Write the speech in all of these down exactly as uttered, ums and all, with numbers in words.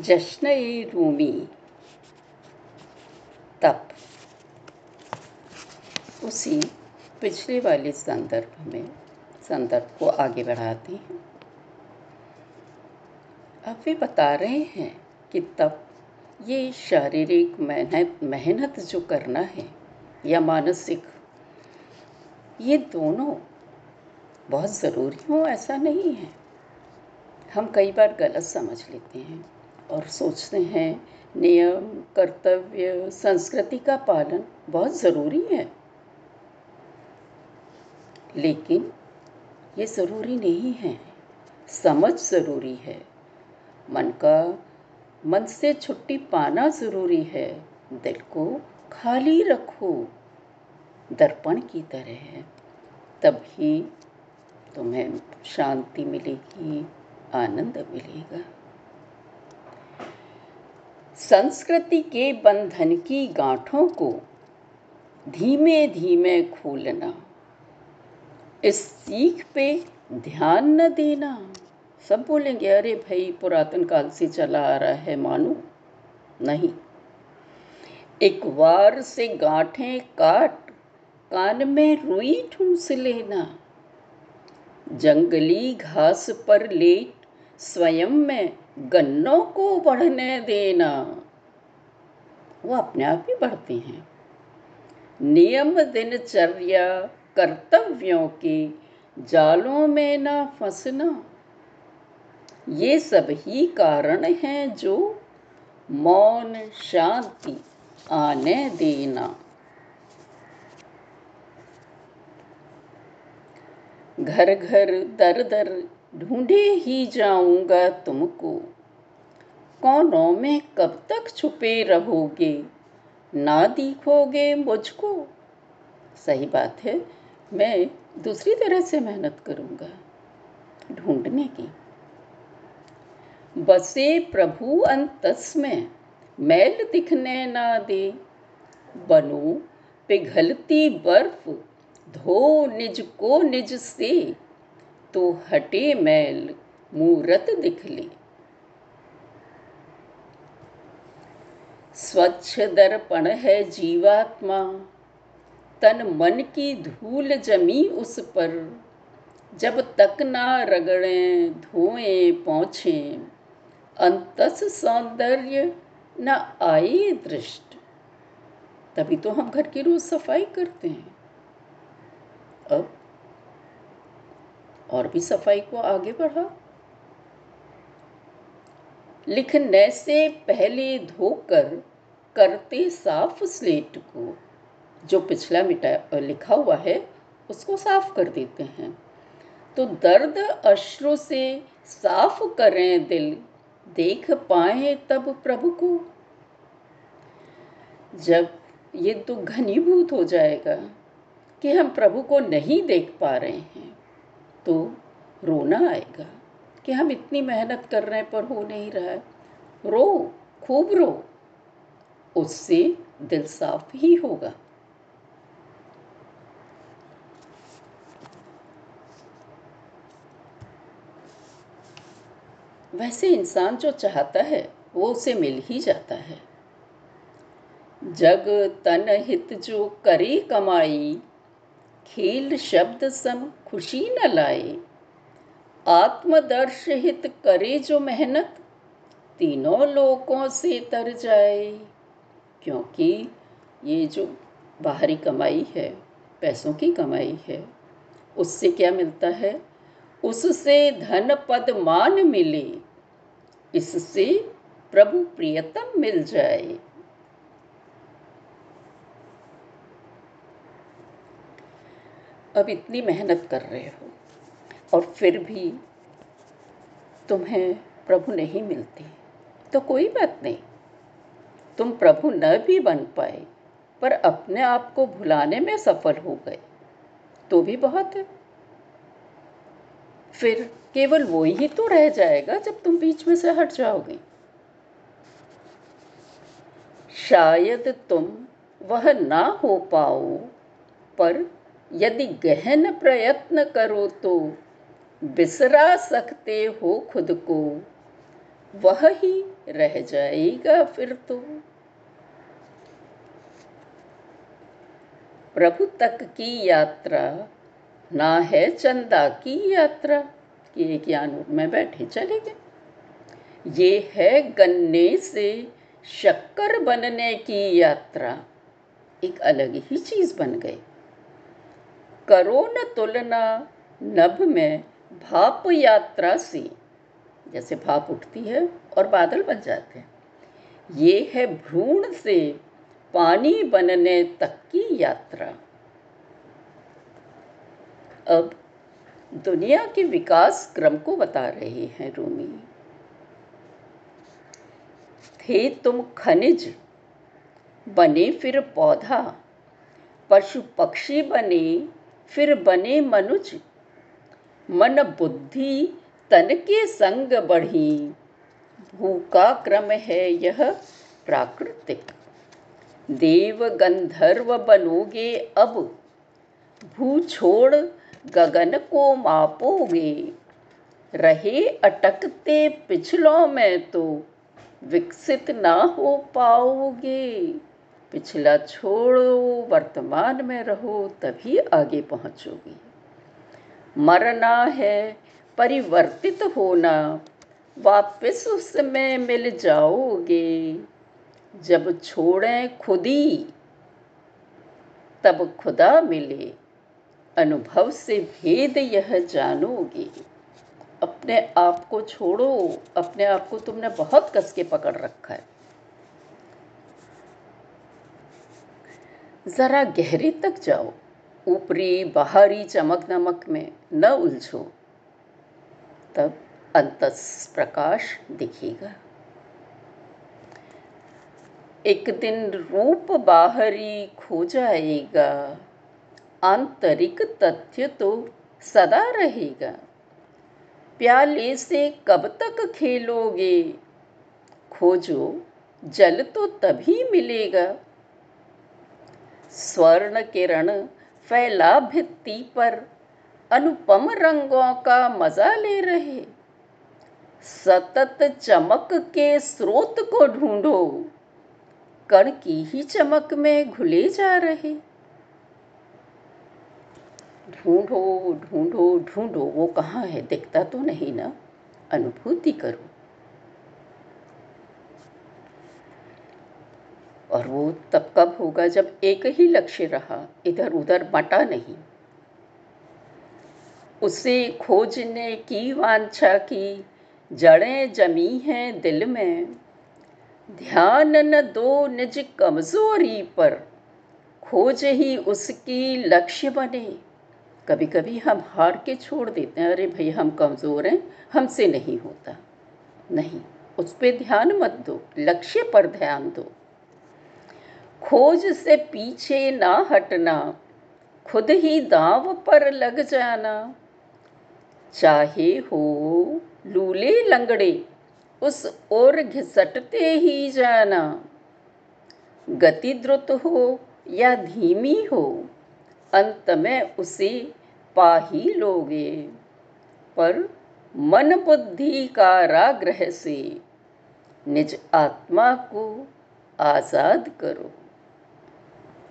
जश्न रूमी तप। उसी पिछले वाले संदर्भ में संदर्भ को आगे बढ़ाते हैं। अब वे बता रहे हैं कि तप ये शारीरिक मेहनत मेहनत जो करना है या मानसिक, ये दोनों बहुत ज़रूरी हो ऐसा नहीं है। हम कई बार गलत समझ लेते हैं और सोचते हैं नियम कर्तव्य संस्कृति का पालन बहुत ज़रूरी है, लेकिन ये ज़रूरी नहीं है। समझ ज़रूरी है, मन का मन से छुट्टी पाना ज़रूरी है। दिल को खाली रखो दर्पण की तरह, तभी तुम्हें शांति मिलेगी, आनंद मिलेगा। संस्कृति के बंधन की गांठों को धीमे धीमे खोलना, इस सीख पे ध्यान न देना। सब बोलेंगे अरे भाई पुरातन काल से चला आ रहा है, मानो नहीं। एक बार से गांठें काट कान में रुई ठूंस लेना, जंगली घास पर लेट स्वयं में गन्नों को बढ़ने देना, वो अपने आप ही बढ़ते हैं। नियम दिनचर्या कर्तव्यों के जालों में ना फंसना, ये सब ही कारण हैं जो मौन शांति आने देना। घर घर दर दर ढूंढे ही जाऊंगा तुमको, कोनों में कब तक छुपे रहोगे, ना दिखोगे मुझको। सही बात है, मैं दूसरी तरह से मेहनत करूंगा ढूंढने की। बसे प्रभु अंतस में मैल दिखने ना दे, बनो पिघलती बर्फ धो निज को निज से, तो हटे मैल मूरत दिखले। स्वच्छ दर्पण है जीवात्मा, तन मन की धूल जमी उस पर, जब तक ना रगड़ें धोएं पोंछें, अंतस सौंदर्य न आए दृष्ट। तभी तो हम घर की रोज सफाई करते हैं, अब और भी सफाई को आगे बढ़ा। लिखने से पहले धोकर करते साफ स्लेट को, जो पिछला मिटा लिखा हुआ है उसको साफ कर देते हैं, तो दर्द अश्रु से साफ करें दिल, देख पाए तब प्रभु को। जब ये तो घनीभूत हो जाएगा कि हम प्रभु को नहीं देख पा रहे हैं, तो रोना आएगा कि हम इतनी मेहनत कर रहे हैं पर हो नहीं रहा है। रो, खूब रो, उससे दिल साफ ही होगा। वैसे इंसान जो चाहता है वो उसे मिल ही जाता है। जग तन हित जो करे कमाई, खेल शब्द सम खुशी न लाए, आत्मदर्श हित करे जो मेहनत, तीनों लोकों से तर जाए। क्योंकि ये जो बाहरी कमाई है, पैसों की कमाई है, उससे क्या मिलता है? उससे धन पद मान मिले, इससे प्रभु प्रियतम मिल जाए। अब इतनी मेहनत कर रहे हो और फिर भी तुम्हें प्रभु नहीं मिलते, तो कोई बात नहीं, तुम प्रभु न भी बन पाए पर अपने आप को भुलाने में सफल हो गए तो भी बहुत है। फिर केवल वो ही तो रह जाएगा जब तुम बीच में से हट जाओगे। शायद तुम वह ना हो पाओ, पर यदि गहन प्रयत्न करो तो बिसरा सकते हो खुद को, वह ही रह जाएगा फिर तो। प्रभु तक की यात्रा ना है चंदा की यात्रा, कि एक यानूर में बैठे चले गए। ये है गन्ने से शक्कर बनने की यात्रा, एक अलग ही चीज बन गई। करो न तुलना नभ में भाप यात्रा सी, जैसे भाप उठती है और बादल बन जाते हैं। ये है भ्रूण से पानी बनने तक की यात्रा। अब दुनिया के विकास क्रम को बता रहे हैं रूमी। थे तुम खनिज बने फिर पौधा, पशु पक्षी बने फिर बने मनुज। मन बुद्धि तन के संग बढ़ी, भू का क्रम है यह प्राकृतिक। देव गंधर्व बनोगे अब, भू छोड़ गगन को मापोगे। रहे अटकते पिछलों में तो विकसित ना हो पाओगे। पिछला छोड़ो, वर्तमान में रहो, तभी आगे पहुंचोगे। मरना है परिवर्तित होना, वापस उसमें मिल जाओगे। जब छोड़ें खुदी तब खुदा मिले, अनुभव से भेद यह जानोगे। अपने आप को छोड़ो, अपने आप को तुमने बहुत कस के पकड़ रखा है। जरा गहरे तक जाओ, ऊपरी बाहरी चमक नमक में न उलझो, तब अंतस प्रकाश दिखेगा। एक दिन रूप बाहरी खो जाएगा, आंतरिक तथ्य तो सदा रहेगा। प्याले से कब तक खेलोगे, खोजो जल तो तभी मिलेगा। स्वर्ण किरण फैला भित्ति पर, अनुपम रंगों का मजा ले रहे। सतत चमक के स्रोत को ढूंढो, कण की ही चमक में घुले जा रहे। ढूंढो ढूंढो ढूंढो, वो कहाँ है, दिखता तो नहीं ना। अनुभूति करो, और वो तब कब होगा जब एक ही लक्ष्य रहा, इधर उधर बटा नहीं। उसे खोजने की वांछा की जड़ें जमी हैं दिल में। ध्यान न दो निज कमजोरी पर, खोज ही उसकी लक्ष्य बने। कभी कभी हम हार के छोड़ देते हैं, अरे भाई हम कमज़ोर हैं, हमसे नहीं होता। नहीं, उस पर ध्यान मत दो, लक्ष्य पर ध्यान दो। खोज से पीछे ना हटना, खुद ही दांव पर लग जाना। चाहे हो लूले लंगड़े, उस ओर घिसटते ही जाना। गति द्रुत हो या धीमी हो, अंत में उसे पा ही लोगे। पर मन बुद्धि कारागृह से निज आत्मा को आज़ाद करो।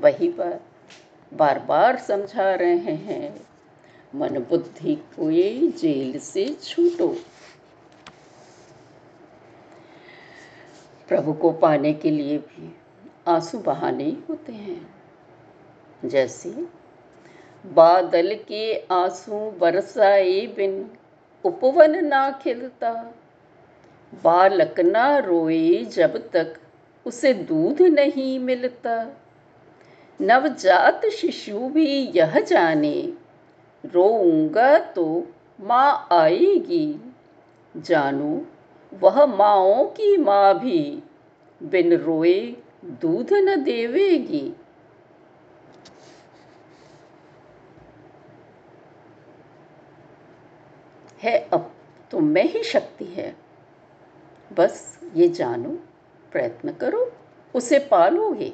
वही बात बार बार समझा रहे हैं, मन बुद्धि को ये जेल से छूटो। प्रभु को पाने के लिए भी आंसू बहाने होते हैं, जैसे बादल के आंसू बरसाए बिन उपवन ना खिलता। बालक ना रोए जब तक उसे दूध नहीं मिलता। नवजात शिशु भी यह जाने, रोऊंगा तो माँ आएगी। जानो वह माँओं की माँ भी बिन रोए दूध न देवेगी। है अब तुम में ही शक्ति है, बस ये जानो, प्रयत्न करो, उसे पालोगे।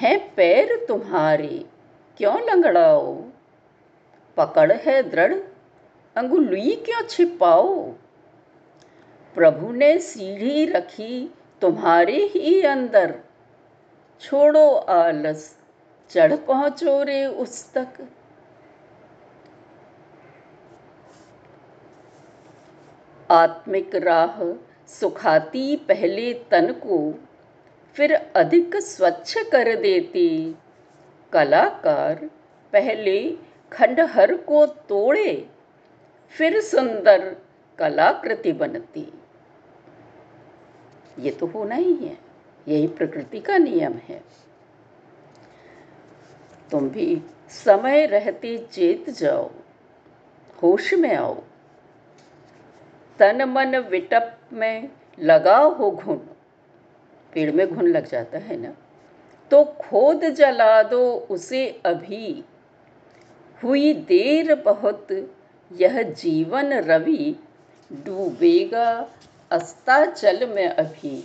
हैं पैर तुम्हारे क्यों लंगड़ाओ, पकड़ है दृढ़ अंगुली क्यों छिपाओ। प्रभु ने सीढ़ी रखी तुम्हारे ही अंदर। छोड़ो आलस, चढ़ पहुंचो रे उस तक। आत्मिक राह सुखाती पहले तन को, फिर अधिक स्वच्छ कर देती। कलाकार पहले खंडहर को तोड़े, फिर सुंदर कलाकृति बनती। ये तो होना ही है, यही प्रकृति का नियम है। तुम भी समय रहते चेत जाओ, होश में आओ। तन मन विटप में लगा हो घुन, पेड़ में घुन लग जाता है ना, तो खोद जला दो उसे अभी। हुई देर बहुत यह जीवन रवि, डूबेगा अस्ताचल में अभी।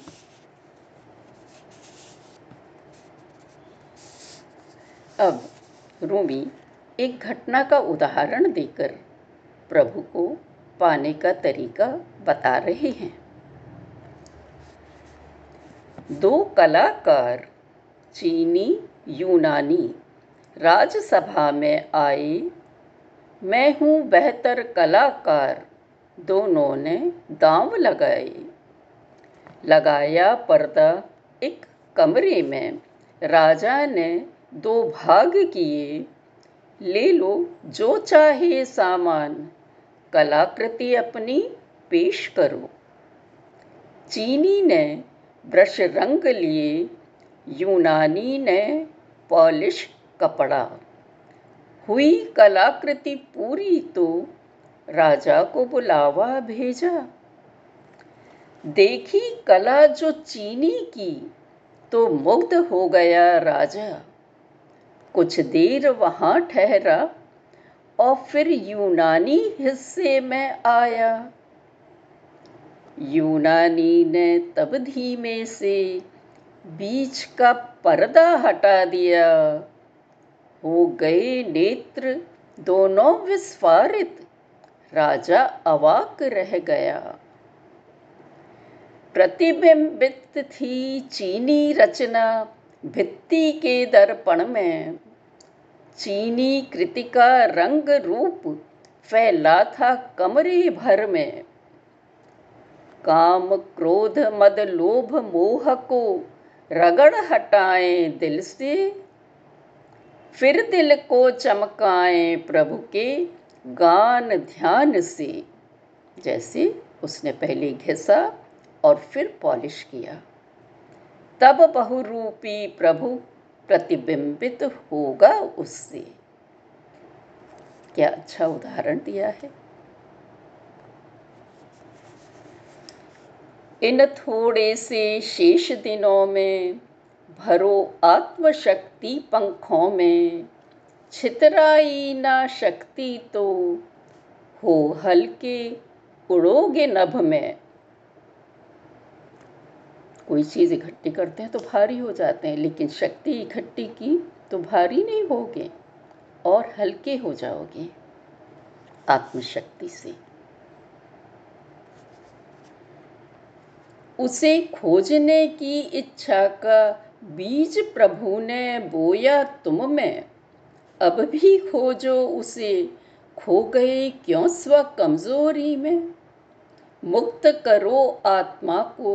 अब रूमी एक घटना का उदाहरण देकर प्रभु को पाने का तरीका बता रहे हैं। दो कलाकार चीनी यूनानी राज्यसभा में आए। मैं हूँ बेहतर कलाकार, दोनों ने दांव लगाए। लगाया पर्दा एक कमरे में, राजा ने दो भाग किए। ले लो जो चाहे सामान, कलाकृति अपनी पेश करो। चीनी ने ब्रश रंग लिए, यूनानी ने पॉलिश कपड़ा। हुई कलाकृति पूरी तो राजा को बुलावा भेजा। देखी कला जो चीनी की, तो मुग्ध हो गया राजा। कुछ देर वहाँ ठहरा और फिर यूनानी हिस्से में आया। यूनानी ने तब धीमे से बीच का पर्दा हटा दिया। हो गए नेत्र दोनों विस्फारित, राजा अवाक रह गया। प्रतिबिंबित थी चीनी रचना भित्ति के दर्पण में। चीनी कृति का रंग रूप फैला था कमरे भर में। काम क्रोध मद लोभ मोह को रगड़ हटाएं दिल से, फिर दिल को चमकाएं प्रभु के गान ध्यान से। जैसे उसने पहले घिसा और फिर पॉलिश किया, तब बहुरूपी प्रभु प्रतिबिंबित होगा उससे। क्या अच्छा उदाहरण दिया है। इन थोड़े से शेष दिनों में भरो आत्मशक्ति पंखों में। छितराई ना शक्ति तो हो हल्के, उड़ोगे नभ में। कोई चीज़ इकट्ठी करते हैं तो भारी हो जाते हैं, लेकिन शक्ति इकट्ठी की तो भारी नहीं होगे और हल्के हो जाओगे आत्मशक्ति से। उसे खोजने की इच्छा का बीज प्रभु ने बोया तुम में। अब भी खोजो उसे, खो गए क्यों स्व कमजोरी में। मुक्त करो आत्मा को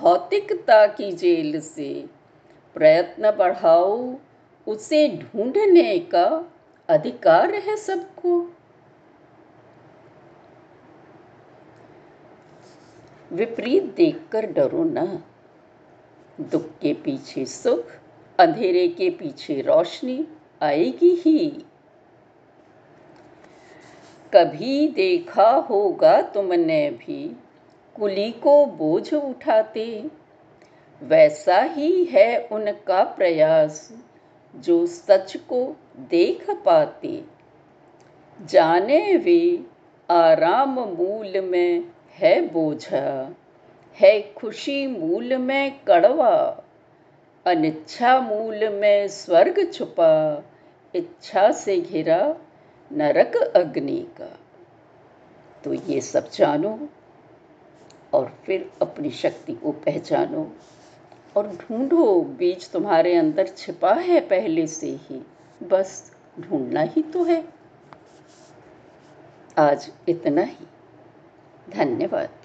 भौतिकता की जेल से। प्रयत्न बढ़ाओ उसे ढूंढने का, अधिकार है सबको। विपरीत देखकर डरो ना। दुख के पीछे सुख, अंधेरे के पीछे रोशनी आएगी ही। कभी देखा होगा तुमने भी कुली को बोझ उठाते। वैसा ही है उनका प्रयास, जो सच को देख पाते। जाने वे आराम मूल में है बोझा, है खुशी मूल में कड़वा। अनिच्छा मूल में स्वर्ग छुपा, इच्छा से घिरा नरक अग्नि का। तो ये सब जानो और फिर अपनी शक्ति को पहचानो और ढूंढो। बीज तुम्हारे अंदर छिपा है पहले से ही, बस ढूंढना ही तो है। आज इतना ही। धन्यवाद।